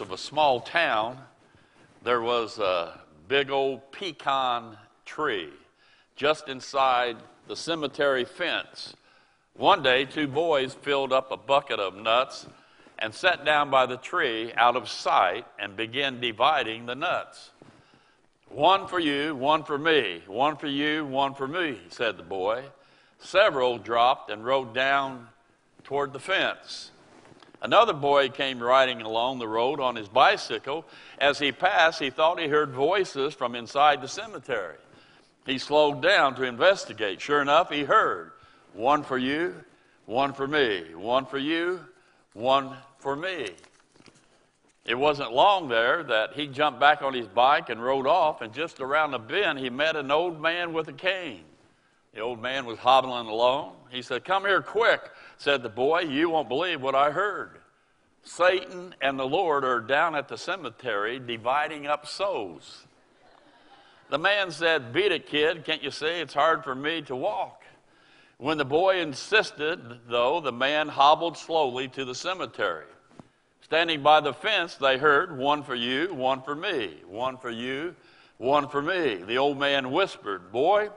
Of a small town, there was a big old pecan tree just inside the cemetery fence. One day, two boys filled up a bucket of nuts and sat down by the tree out of sight and began dividing the nuts. "One for you, one for me, one for you, one for me," said the boy. Several dropped and rode down toward the fence. Another boy came riding along the road on his bicycle. As he passed, he thought he heard voices from inside the cemetery. He slowed down to investigate. Sure enough, he heard, "One for you, one for me, one for you, one for me." It wasn't long there that he jumped back on his bike and rode off, and just around a bend, he met an old man with a cane. The old man was hobbling along. He said, "Come here quick," said the boy. "You won't believe what I heard. Satan and the Lord are down at the cemetery dividing up souls." The man said, "Beat it, kid. Can't you see? It's hard for me to walk." When the boy insisted, though, the man hobbled slowly to the cemetery. Standing by the fence, they heard, "One for you, one for me, one for you, one for me." The old man whispered, "Boy,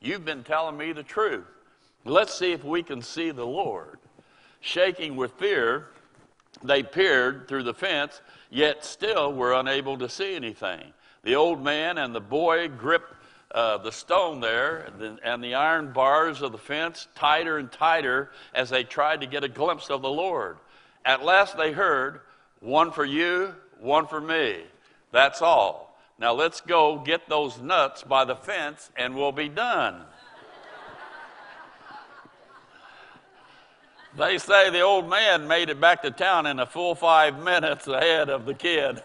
you've been telling me the truth. Let's see if we can see the Lord." Shaking with fear, they peered through the fence, yet still were unable to see anything. The old man and the boy gripped the stone there and the iron bars of the fence tighter and tighter as they tried to get a glimpse of the Lord. At last they heard, "One for you, one for me. That's all. Now let's go get those nuts by the fence and we'll be done." They say the old man made it back to town in a full 5 minutes ahead of the kid.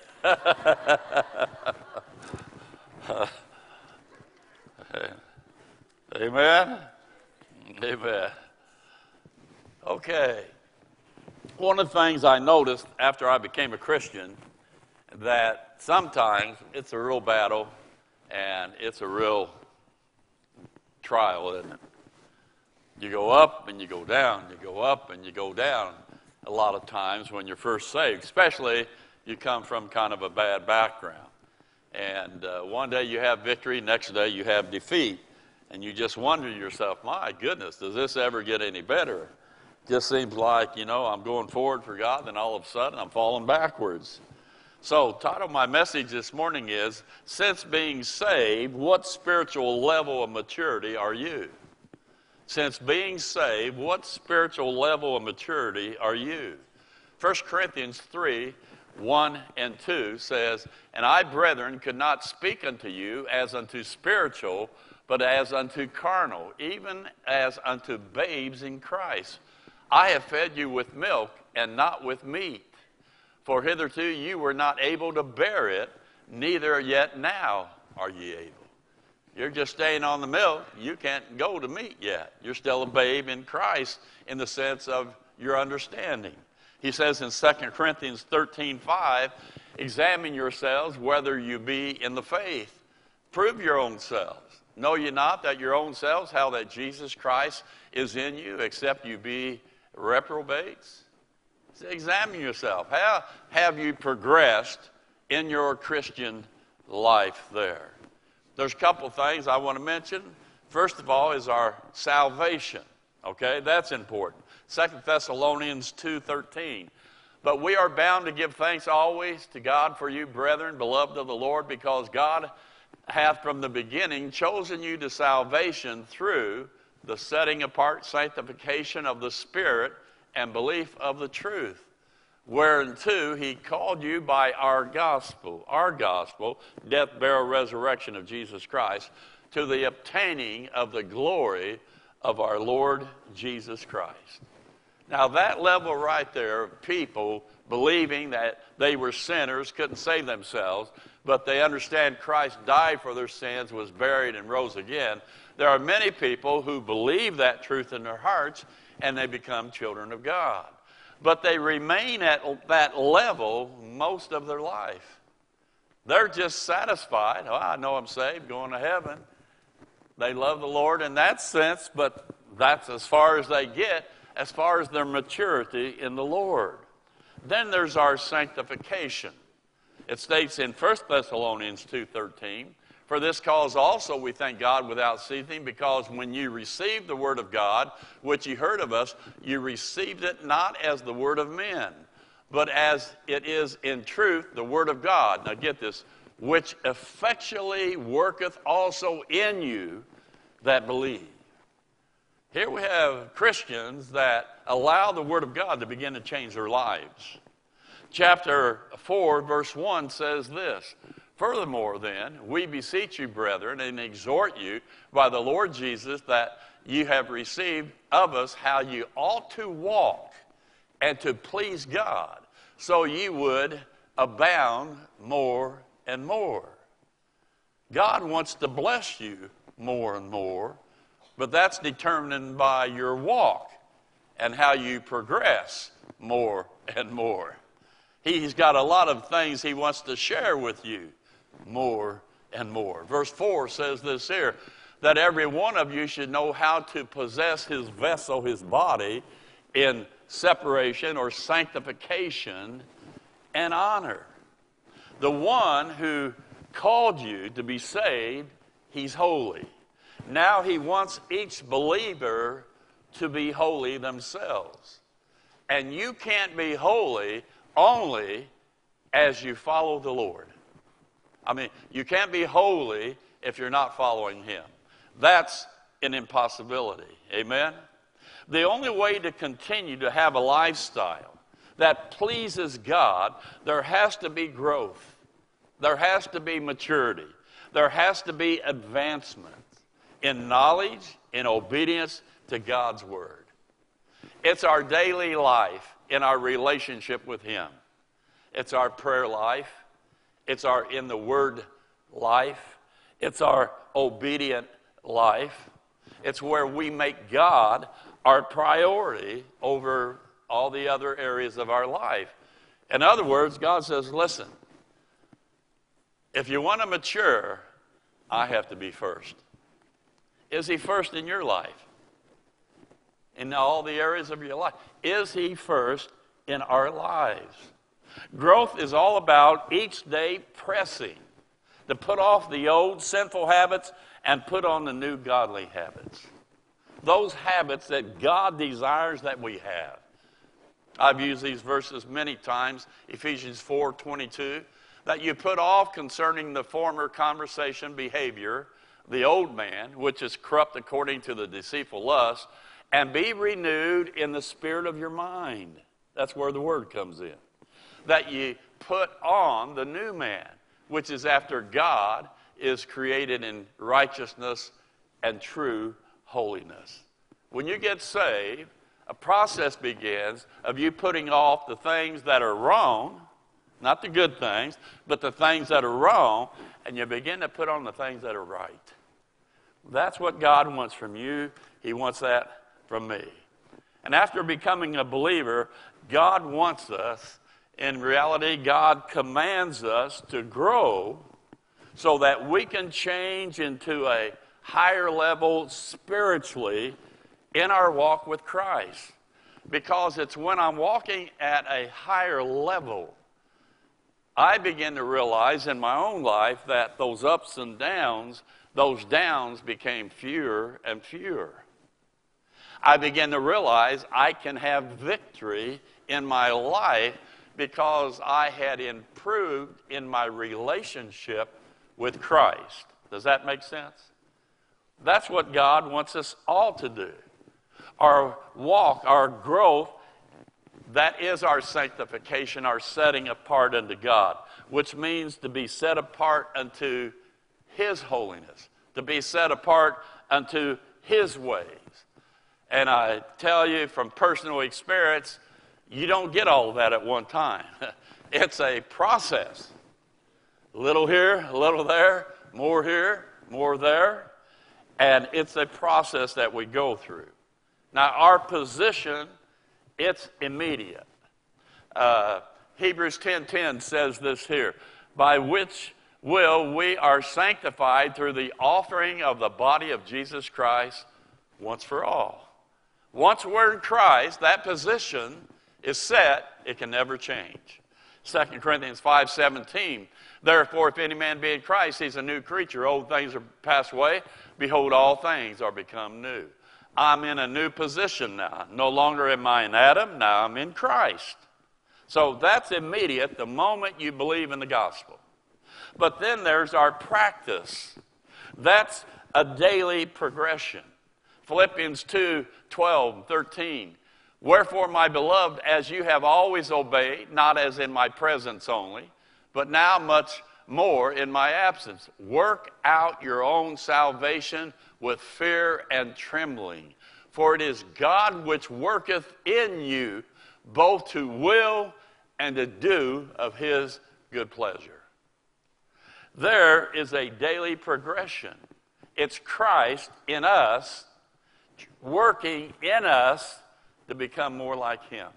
Amen? Amen. Okay. One of the things I noticed after I became a Christian, that sometimes it's a real battle and it's a real trial, isn't it? You go up and you go down, you go up and you go down a lot of times when you're first saved, especially you come from kind of a bad background. And one day you have victory, next day you have defeat, and you just wonder to yourself, my goodness, does this ever get any better? Just seems like, you know, I'm going forward for God, then all of a sudden I'm falling backwards. So, title of my message this morning is, since being saved, what spiritual level of maturity are you? Since being saved, what spiritual level of maturity are you? 1 Corinthians 3, 1 and 2 says, "And I, brethren, could not speak unto you as unto spiritual, but as unto carnal, even as unto babes in Christ. I have fed you with milk and not with meat. For hitherto you were not able to bear it, neither yet now are ye able." You're just staying on the milk. You can't go to meat yet. You're still a babe in Christ in the sense of your understanding. He says in 2 Corinthians 13:5, "Examine yourselves whether you be in the faith. Prove your own selves. Know ye not that your own selves, how that Jesus Christ is in you, except you be reprobates?" Examine yourself. How have you progressed in your Christian life there? There's a couple things I want to mention. First of all is our salvation, okay? That's important. 2 Thessalonians 2:13. "But we are bound to give thanks always to God for you, brethren, beloved of the Lord, because God hath from the beginning chosen you to salvation through the setting apart sanctification of the Spirit and belief of the truth, whereunto he called you by our gospel, death, burial, resurrection of Jesus Christ, to the obtaining of the glory of our Lord Jesus Christ." Now that level right there of people believing that they were sinners, couldn't save themselves, but they understand Christ died for their sins, was buried, and rose again. There are many people who believe that truth in their hearts, and they become children of God. But they remain at that level most of their life. They're just satisfied. Oh, I know I'm saved, going to heaven. They love the Lord in that sense, but that's as far as they get, as far as their maturity in the Lord. Then there's our sanctification. It states in 1 Thessalonians 2:13, "For this cause also we thank God without ceasing, because when you received the word of God, which ye heard of us, you received it not as the word of men, but as it is in truth the word of God." Now get this, "which effectually worketh also in you that believe." Here we have Christians that allow the word of God to begin to change their lives. Chapter 4, verse 1 says this, "Furthermore, then, we beseech you, brethren, and exhort you by the Lord Jesus, that you have received of us how you ought to walk and to please God, so ye would abound more and more." God wants to bless you more and more, but that's determined by your walk and how you progress more and more. He's got a lot of things he wants to share with you, more and more. Verse 4 says this here, "that every one of you should know how to possess his vessel, his body, in separation or sanctification and honor." The one who called you to be saved, he's holy. Now he wants each believer to be holy themselves. And you can't be holy only as you follow the Lord. I mean, you can't be holy if you're not following him. That's an impossibility. Amen? The only way to continue to have a lifestyle that pleases God, there has to be growth. There has to be maturity. There has to be advancement in knowledge, in obedience to God's word. It's our daily life in our relationship with him. It's our prayer life. It's our in the word life. It's our obedient life. It's where we make God our priority over all the other areas of our life. In other words, God says, listen, if you want to mature, I have to be first. Is he first in your life? In all the areas of your life? Is he first in our lives? Growth is all about each day pressing to put off the old sinful habits and put on the new godly habits. Those habits that God desires that we have. I've used these verses many times, Ephesians 4:22, that you put off concerning the former conversation, behavior, the old man, which is corrupt according to the deceitful lust, and be renewed in the spirit of your mind. That's where the word comes in. That you put on the new man, which is after God, is created in righteousness and true holiness. When you get saved, a process begins of you putting off the things that are wrong, not the good things, but the things that are wrong, and you begin to put on the things that are right. That's what God wants from you. He wants that from me. And after becoming a believer, God wants us, in reality, God commands us to grow so that we can change into a higher level spiritually in our walk with Christ. Because it's when I'm walking at a higher level, I begin to realize in my own life that those ups and downs, those downs became fewer and fewer. I begin to realize I can have victory in my life because I had improved in my relationship with Christ. Does that make sense? That's what God wants us all to do. Our walk, our growth, that is our sanctification, our setting apart unto God, which means to be set apart unto his holiness, to be set apart unto his ways. And I tell you from personal experience, you don't get all of that at one time. It's a process. A little here, a little there, more here, more there. And it's a process that we go through. Now, our position, it's immediate. Hebrews 10:10 says this here, "By which will we are sanctified through the offering of the body of Jesus Christ once for all." Once we're in Christ, that position is set, it can never change. 2 Corinthians 5:17, therefore, if any man be in Christ, he's a new creature. Old things are passed away. Behold, all things are become new. I'm in a new position now. No longer am I in Adam, now I'm in Christ. So that's immediate the moment you believe in the gospel. But then there's our practice. That's a daily progression. Philippians 2:12-13. Wherefore, my beloved, as you have always obeyed, not as in my presence only, but now much more in my absence, work out your own salvation with fear and trembling. For it is God which worketh in you both to will and to do of his good pleasure. There is a daily progression. It's Christ in us, working in us to become more like him.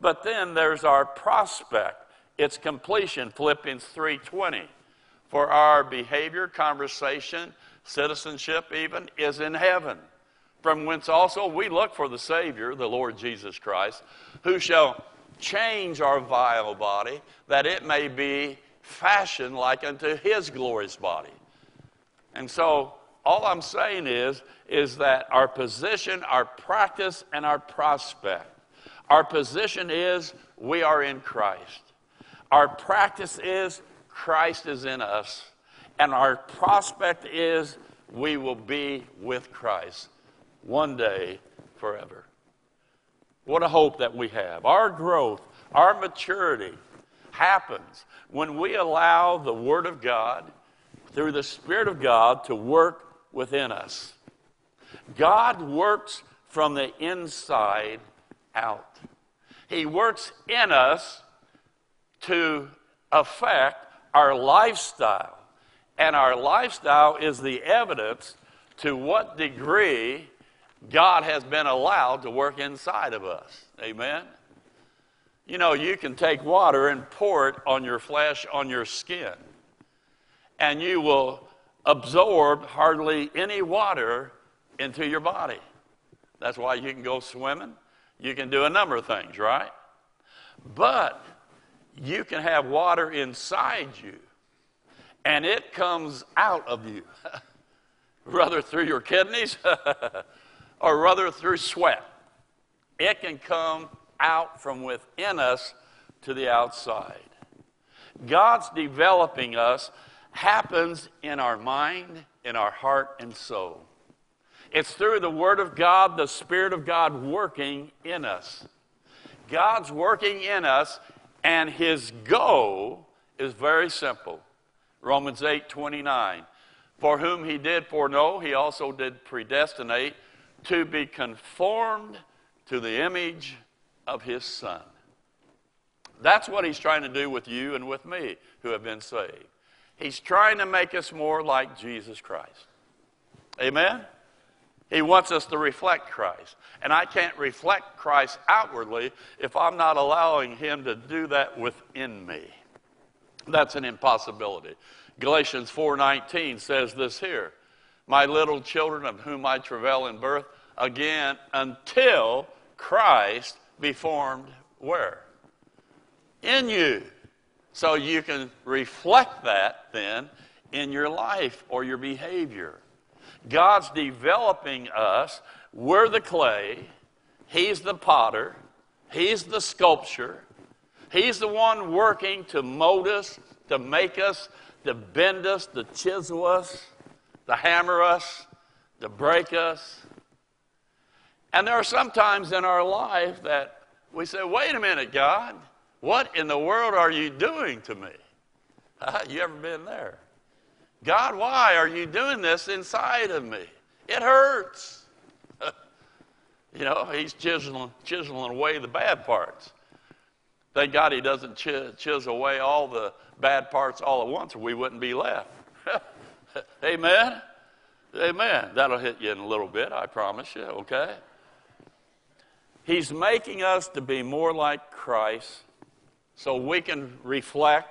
But then there's our prospect. It's completion, Philippians 3:20. For our behavior, conversation, citizenship even, is in heaven, from whence also we look for the Savior, the Lord Jesus Christ, who shall change our vile body, that it may be fashioned like unto his glorious body. And so all I'm saying is that our position, our practice, and our prospect. Our position is we are in Christ. Our practice is Christ is in us. And our prospect is we will be with Christ one day forever. What a hope that we have. Our growth, our maturity happens when we allow the Word of God through the Spirit of God to work within us. God works from the inside out. He works in us to affect our lifestyle. And our lifestyle is the evidence to what degree God has been allowed to work inside of us. Amen? You know, you can take water and pour it on your flesh, on your skin, and you will absorb hardly any water into your body. That's why you can go swimming. You can do a number of things, right? But you can have water inside you, and it comes out of you, rather through your kidneys or rather through sweat. It can come out from within us to the outside. God's developing us happens in our mind, in our heart, and soul. It's through the Word of God, the Spirit of God working in us. God's working in us, and his goal is very simple. Romans 8:29, for whom he did foreknow, he also did predestinate to be conformed to the image of his Son. That's what he's trying to do with you and with me who have been saved. He's trying to make us more like Jesus Christ. Amen? He wants us to reflect Christ. And I can't reflect Christ outwardly if I'm not allowing him to do that within me. That's an impossibility. Galatians 4:19 says this here, my little children of whom I travail in birth, again, until Christ be formed where? In you. So you can reflect that then in your life or your behavior. God's developing us. We're the clay. He's the potter. He's the sculpture. He's the one working to mold us, to make us, to bend us, to chisel us, to hammer us, to break us. And there are some times in our life that we say, wait a minute, God. What in the world are you doing to me? You ever been there? God, why are you doing this inside of me? It hurts. You know, he's chiseling away the bad parts. Thank God he doesn't chisel away all the bad parts all at once or we wouldn't be left. Amen? Amen. That'll hit you in a little bit, I promise you, okay? He's making us to be more like Christ, so we can reflect,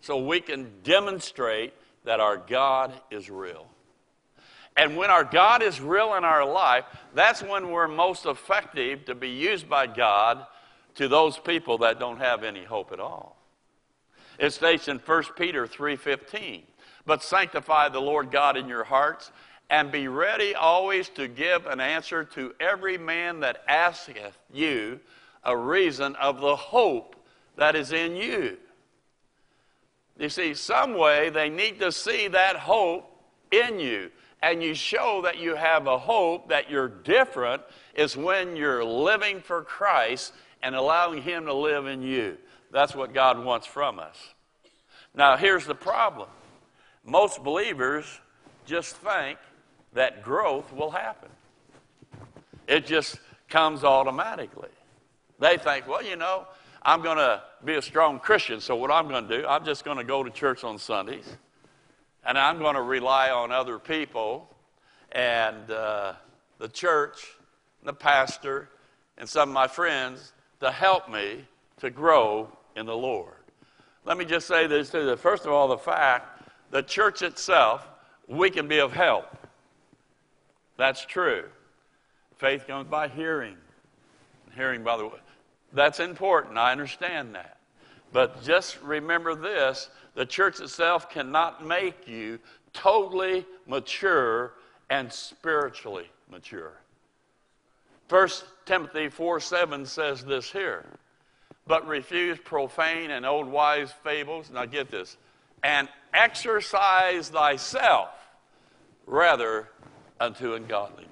so we can demonstrate that our God is real. And when our God is real in our life, that's when we're most effective to be used by God to those people that don't have any hope at all. It states in 1 Peter 3:15, "But sanctify the Lord God in your hearts, and be ready always to give an answer to every man that asketh you a reason of the hope that is in you." You see, some way they need to see that hope in you. And you show that you have a hope, that you're different, is when you're living for Christ and allowing Him to live in you. That's what God wants from us. Now, here's the problem. Most believers just think that growth will happen. It just comes automatically. They think, well, you know, I'm going to be a strong Christian, so what I'm going to do, I'm just going to go to church on Sundays, and I'm going to rely on other people and the church, and the pastor, and some of my friends to help me to grow in the Lord. Let me just say this to you. First of all, the fact, the church itself, we can be of help. That's true. Faith comes by hearing. Hearing by the way. That's important. I understand that. But just remember this, the church itself cannot make you totally mature and spiritually mature. 1 Timothy 4:7 says this here, "But refuse profane and old wives' fables." Now get this. "And exercise thyself rather unto ungodliness."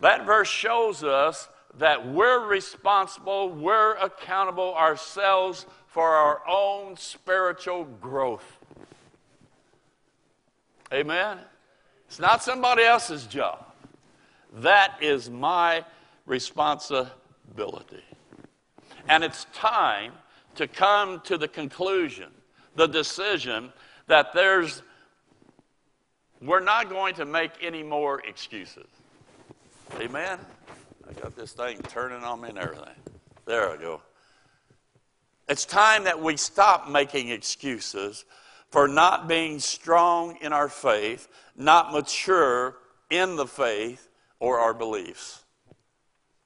That verse shows us that we're responsible, we're accountable ourselves for our own spiritual growth. Amen? It's not somebody else's job. That is my responsibility. And it's time to come to the conclusion, the decision that we're not going to make any more excuses. Amen? I got this thing turning on me and everything. There I go. It's time that we stop making excuses for not being strong in our faith, not mature in the faith or our beliefs.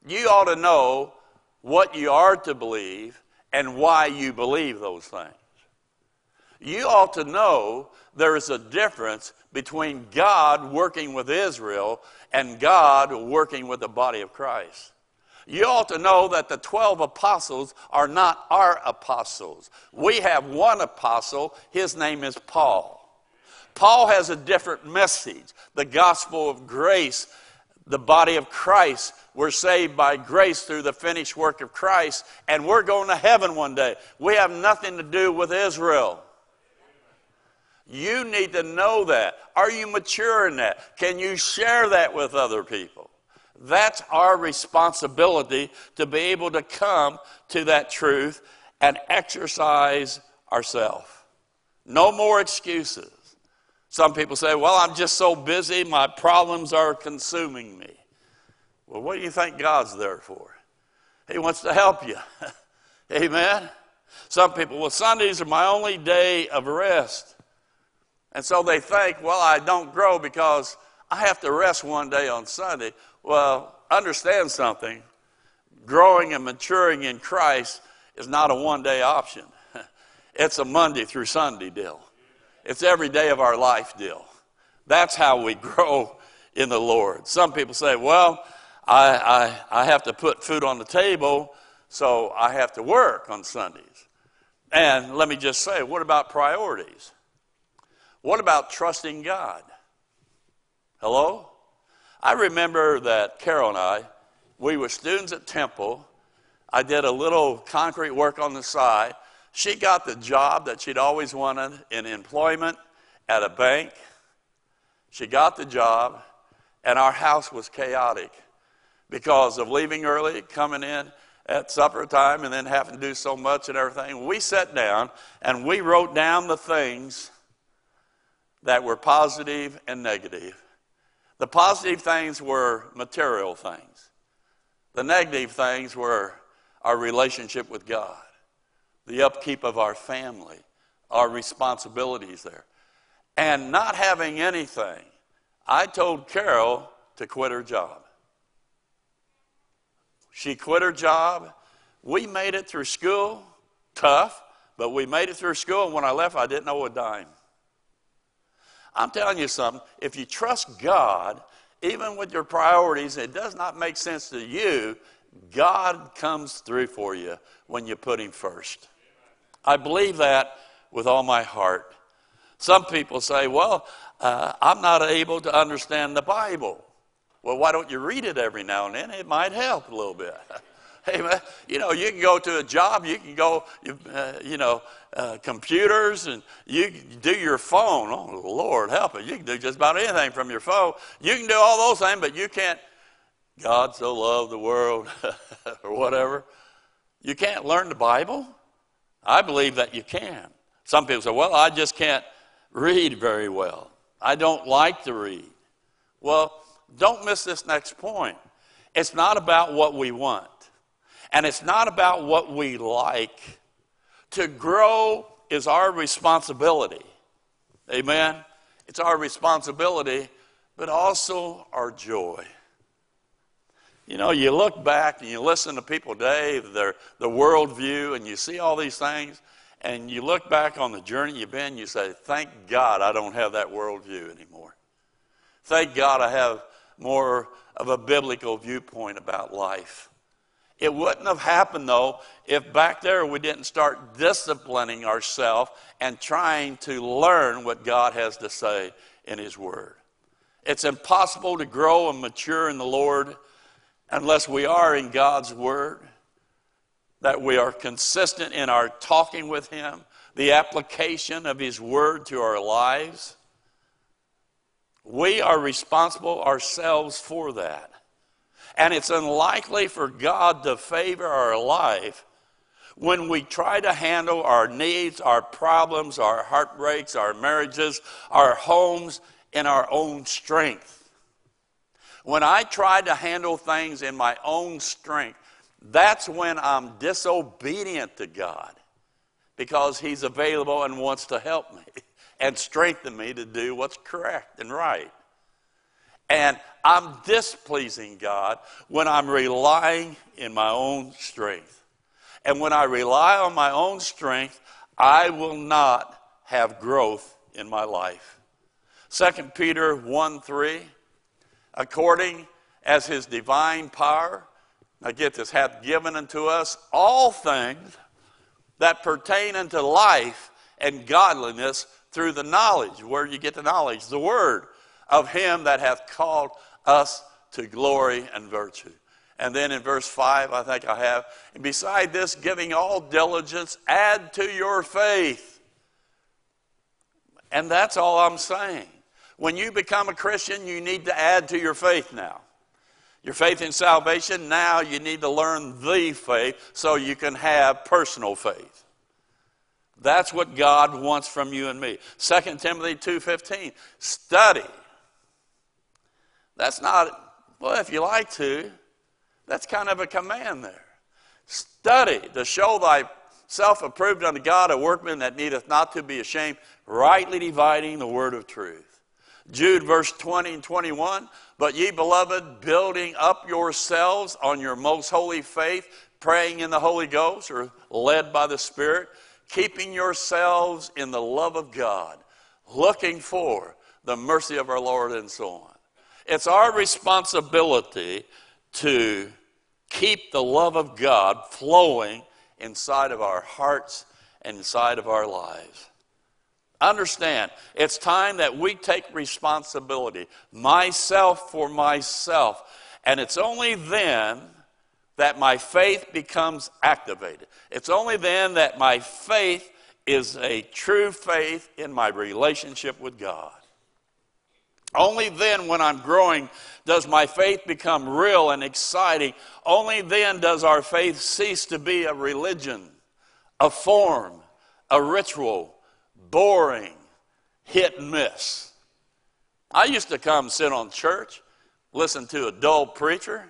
You ought to know what you are to believe and why you believe those things. You ought to know there is a difference between God working with Israel and God working with the body of Christ. You ought to know that the 12 apostles are not our apostles. We have one apostle. His name is Paul. Paul has a different message, the gospel of grace. The body of Christ, we're saved by grace through the finished work of Christ, and we're going to heaven one day. We have nothing to do with Israel. You need to know that. Are you mature in that? Can you share that with other people? That's our responsibility, to be able to come to that truth and exercise ourselves. No more excuses. Some people say, well, I'm just so busy, my problems are consuming me. Well, what do you think God's there for? He wants to help you. Amen? Some people, well, Sundays are my only day of rest. And so they think, well, I don't grow because I have to rest one day on Sunday. Well, understand something. Growing and maturing in Christ is not a one-day option. It's a Monday through Sunday deal. It's every day of our life deal. That's how we grow in the Lord. Some people say, well, I have to put food on the table, so I have to work on Sundays. And let me just say, what about priorities? What about trusting God? Hello? I remember that Carol and I, we were students at Temple. I did a little concrete work on the side. She got the job that she'd always wanted in employment at a bank. She got the job, and our house was chaotic because of leaving early, coming in at supper time, and then having to do so much and everything. We sat down, and we wrote down the things that were positive and negative. The positive things were material things. The negative things were our relationship with God, the upkeep of our family, our responsibilities there. And not having anything, I told Carol to quit her job. She quit her job. We made it through school. Tough, but we made it through school. And when I left, I didn't owe a dime. I'm telling you something. If you trust God, even with your priorities, it does not make sense to you. God comes through for you when you put him first. I believe that with all my heart. Some people say, well, I'm not able to understand the Bible. Well, why don't you read it every now and then? It might help a little bit. Hey, man, you know, you can go to a job, you can go, computers, and you can do your phone. Oh, Lord, help it. You can do just about anything from your phone. You can do all those things, but you can't, God so loved the world, or whatever. You can't learn the Bible. I believe that you can. Some people say, well, I just can't read very well. I don't like to read. Well, don't miss this next point. It's not about what we want. And it's not about what we like. To grow is our responsibility. Amen? It's our responsibility, but also our joy. You know, you look back and you listen to people today, their worldview, and you see all these things, and you look back on the journey you've been, you say, thank God I don't have that worldview anymore. Thank God I have more of a biblical viewpoint about life. It wouldn't have happened, though, if back there we didn't start disciplining ourselves and trying to learn what God has to say in his word. It's impossible to grow and mature in the Lord unless we are in God's word, that we are consistent in our talking with him, the application of his word to our lives. We are responsible ourselves for that. And it's unlikely for God to favor our life when we try to handle our needs, our problems, our heartbreaks, our marriages, our homes in our own strength. When I try to handle things in my own strength, that's when I'm disobedient to God, because he's available and wants to help me and strengthen me to do what's correct and right. And I'm displeasing God when I'm relying in my own strength. And when I rely on my own strength, I will not have growth in my life. 2 Peter 1:3, according as his divine power, now get this, hath given unto us all things that pertain unto life and godliness through the knowledge. Where do you get the knowledge? The word of him that hath called us to glory and virtue. And then in verse 5, I think I have, and beside this, giving all diligence, add to your faith. And that's all I'm saying. When you become a Christian, you need to add to your faith now. Your faith in salvation, now you need to learn the faith so you can have personal faith. That's what God wants from you and me. 2 Timothy 2:15, study. That's not, well, if you like to, that's kind of a command there. Study to show thyself approved unto God, a workman that needeth not to be ashamed, rightly dividing the word of truth. Jude verse 20 and 21, but ye beloved, building up yourselves on your most holy faith, praying in the Holy Ghost, or led by the Spirit, keeping yourselves in the love of God, looking for the mercy of our Lord, and so on. It's our responsibility to keep the love of God flowing inside of our hearts and inside of our lives. Understand, it's time that we take responsibility, myself for myself, and it's only then that my faith becomes activated. It's only then that my faith is a true faith in my relationship with God. Only then, when I'm growing, does my faith become real and exciting. Only then does our faith cease to be a religion, a form, a ritual, boring, hit and miss. I used to come sit on church, listen to a dull preacher.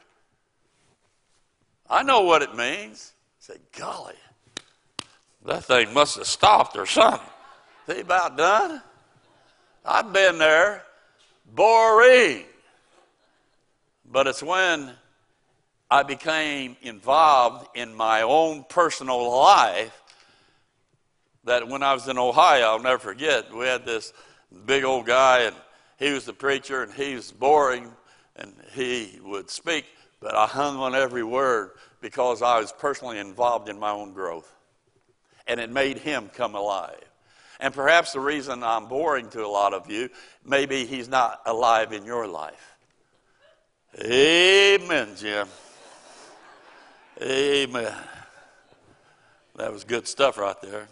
I know what it means. I say, golly, that thing must have stopped or something. They about done? I've been there. Boring. But it's when I became involved in my own personal life that when I was in Ohio, I'll never forget, we had this big old guy, and he was the preacher, and he was boring, and he would speak, but I hung on every word because I was personally involved in my own growth, and it made him come alive. And perhaps the reason I'm boring to a lot of you, maybe he's not alive in your life. Amen, Jim. Amen. That was good stuff right there.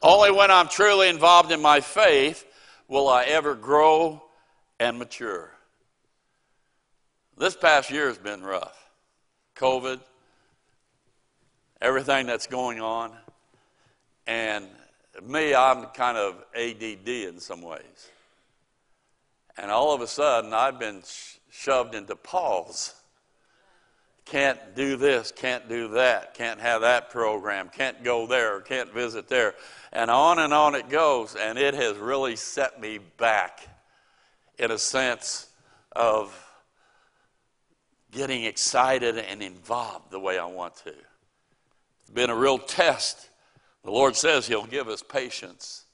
Only when I'm truly involved in my faith will I ever grow and mature. This past year has been rough. COVID, everything that's going on, and me, I'm kind of ADD in some ways. And all of a sudden, I've been shoved into pause. Can't do this, can't do that, can't have that program, can't go there, can't visit there. And on it goes, and it has really set me back in a sense of getting excited and involved the way I want to. It's been a real test. The Lord says He'll give us patience.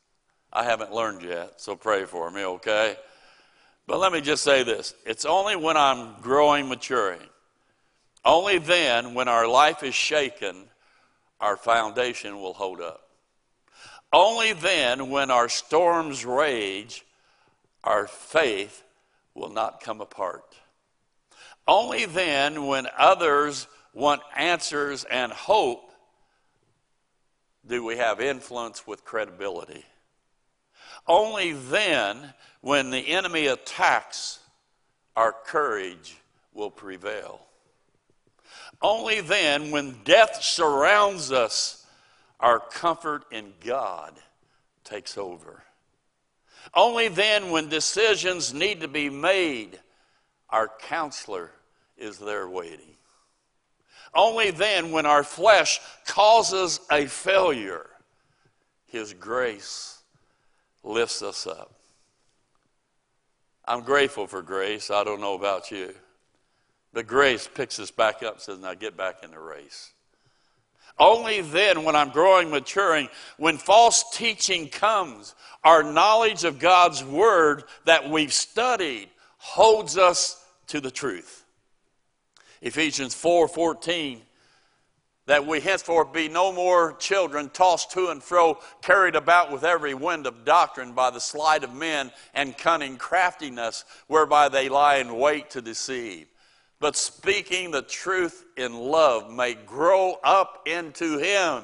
I haven't learned yet, so pray for me, okay? But let me just say this. It's only when I'm growing, maturing, only then when our life is shaken, our foundation will hold up. Only then when our storms rage, our faith will not come apart. Only then when others want answers and hope, do we have influence with credibility. Only then, when the enemy attacks, our courage will prevail. Only then, when death surrounds us, our comfort in God takes over. Only then, when decisions need to be made, our counselor is there waiting. Only then, when our flesh causes a failure, His grace lifts us up. I'm grateful for grace. I don't know about you. But grace picks us back up and says, now get back in the race. Only then, when I'm growing, maturing, when false teaching comes, our knowledge of God's word that we've studied holds us to the truth. Ephesians 4:14, that we henceforth be no more children tossed to and fro, carried about with every wind of doctrine by the sleight of men and cunning craftiness, whereby they lie in wait to deceive. But speaking the truth in love may grow up into Him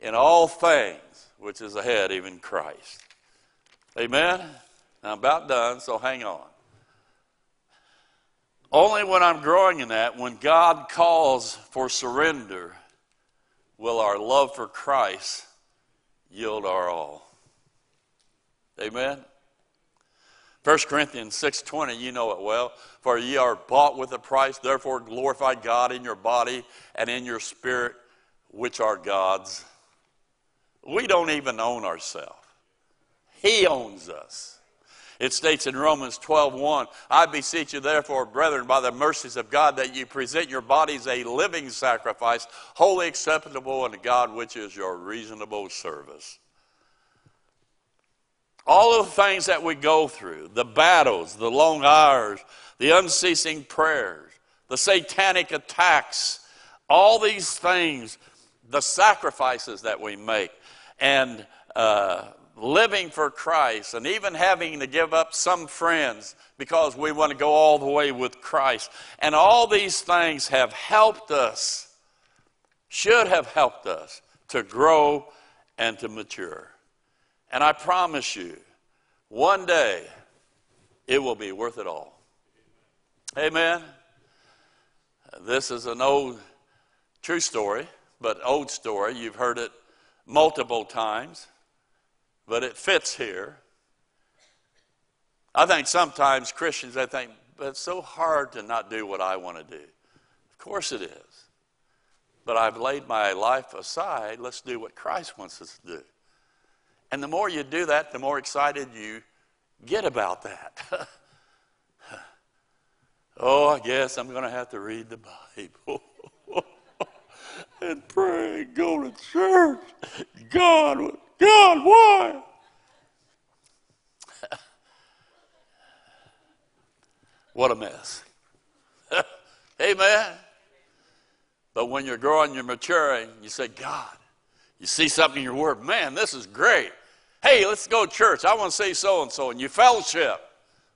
in all things, which is ahead, even Christ. Amen? I'm about done, so hang on. Only when I'm growing in that, when God calls for surrender, will our love for Christ yield our all. Amen? 1 Corinthians 6:20, you know it well. For ye are bought with a price, therefore glorify God in your body and in your spirit, which are God's. We don't even own ourselves. He owns us. It states in Romans 12:1, I beseech you therefore, brethren, by the mercies of God, that you present your bodies a living sacrifice, wholly acceptable unto God, which is your reasonable service. All of the things that we go through, the battles, the long hours, the unceasing prayers, the satanic attacks, all these things, the sacrifices that we make, and living for Christ, and even having to give up some friends because we want to go all the way with Christ. And all these things have helped us, should have helped us to grow and to mature. And I promise you, one day it will be worth it all. Amen. This is an old, true story, but old story. You've heard it multiple times. But it fits here. I think sometimes Christians, they think, but it's so hard to not do what I want to do. Of course it is. But I've laid my life aside. Let's do what Christ wants us to do. And the more you do that, the more excited you get about that. Oh, I guess I'm going to have to read the Bible and pray, go to church. God, why? What a mess. Amen. But when you're growing, you're maturing, you say, God, you see something in your word, man, this is great. Hey, let's go to church. I want to see so-and-so, and you fellowship.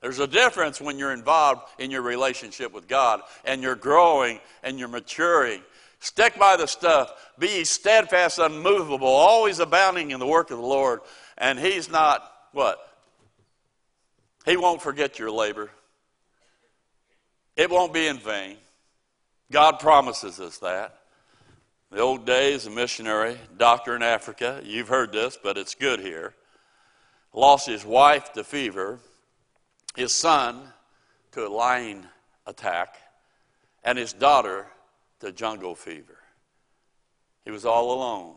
There's a difference when you're involved in your relationship with God, and you're growing, and you're maturing. Stick by the stuff. Be ye steadfast, unmovable, always abounding in the work of the Lord. And he's not, what? He won't forget your labor. It won't be in vain. God promises us that. The old days, a missionary, doctor in Africa, you've heard this, but it's good here, lost his wife to fever, his son to a lion attack, and his daughter to jungle fever. He was all alone.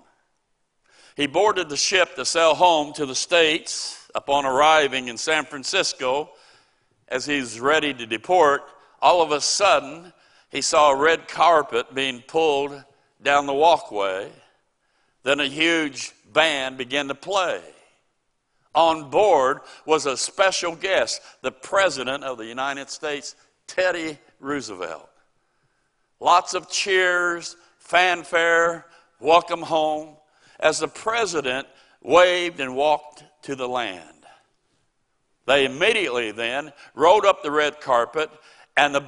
He boarded the ship to sail home to the States. Upon arriving in San Francisco, as he's ready to depart, all of a sudden, he saw a red carpet being pulled down the walkway. Then a huge band began to play. On board was a special guest, the President of the United States, Teddy Roosevelt. Lots of cheers, fanfare, welcome home, as the President waved and walked to the land. They immediately then rode up the red carpet, and the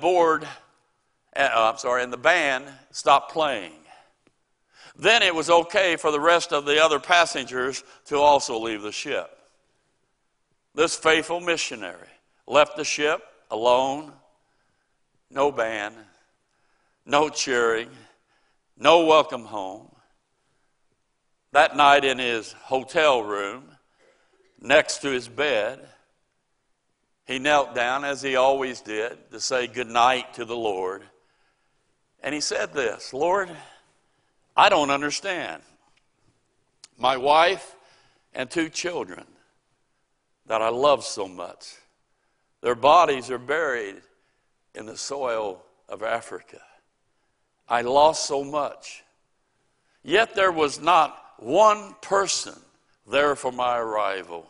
band stopped playing. Then it was okay for the rest of the other passengers to also leave the ship. This faithful missionary left the ship alone, no band, no cheering, no welcome home. That night in his hotel room, next to his bed, he knelt down, as he always did, to say goodnight to the Lord. And he said this, Lord, I don't understand. My wife and 2 children that I love so much, their bodies are buried in the soil of Africa. I lost so much. Yet there was not one person there for my arrival.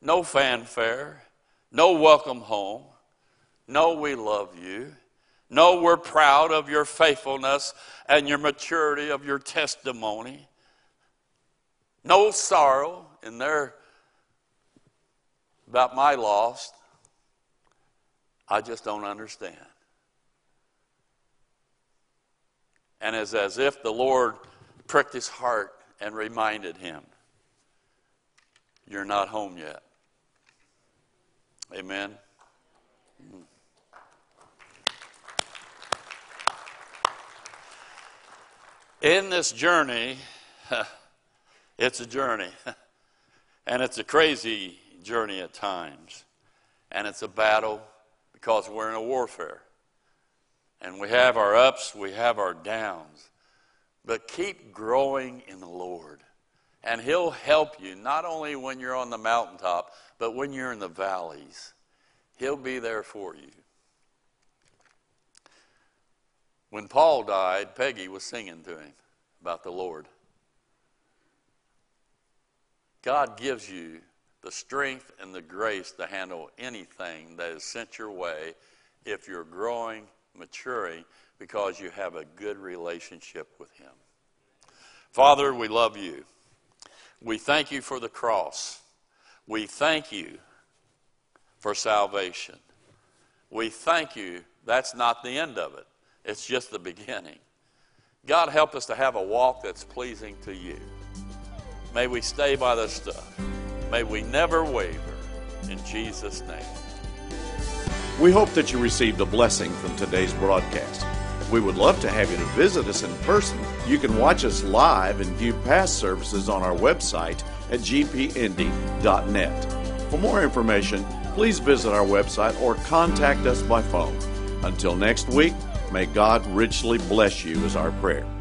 No fanfare. No welcome home. No, we love you. No, we're proud of your faithfulness and your maturity of your testimony. No sorrow in there about my loss. I just don't understand. And it's as if the Lord pricked his heart and reminded him, you're not home yet. Amen. In this journey, it's a journey. And it's a crazy journey at times. And it's a battle because we're in a warfare. And we have our ups, we have our downs. But keep growing in the Lord. And he'll help you, not only when you're on the mountaintop, but when you're in the valleys. He'll be there for you. When Paul died, Peggy was singing to him about the Lord. God gives you the strength and the grace to handle anything that is sent your way if you're growing, maturing, because you have a good relationship with him. Father, we love you. We thank you for the cross. We thank you for salvation. We thank you. That's not the end of it. It's just the beginning. God, help us to have a walk that's pleasing to you. May we stay by this stuff. May we never waver. In Jesus' name. We hope that you received a blessing from today's broadcast. We would love to have you to visit us in person. You can watch us live and view past services on our website at gpindy.net. For more information, please visit our website or contact us by phone. Until next week, may God richly bless you is our prayer.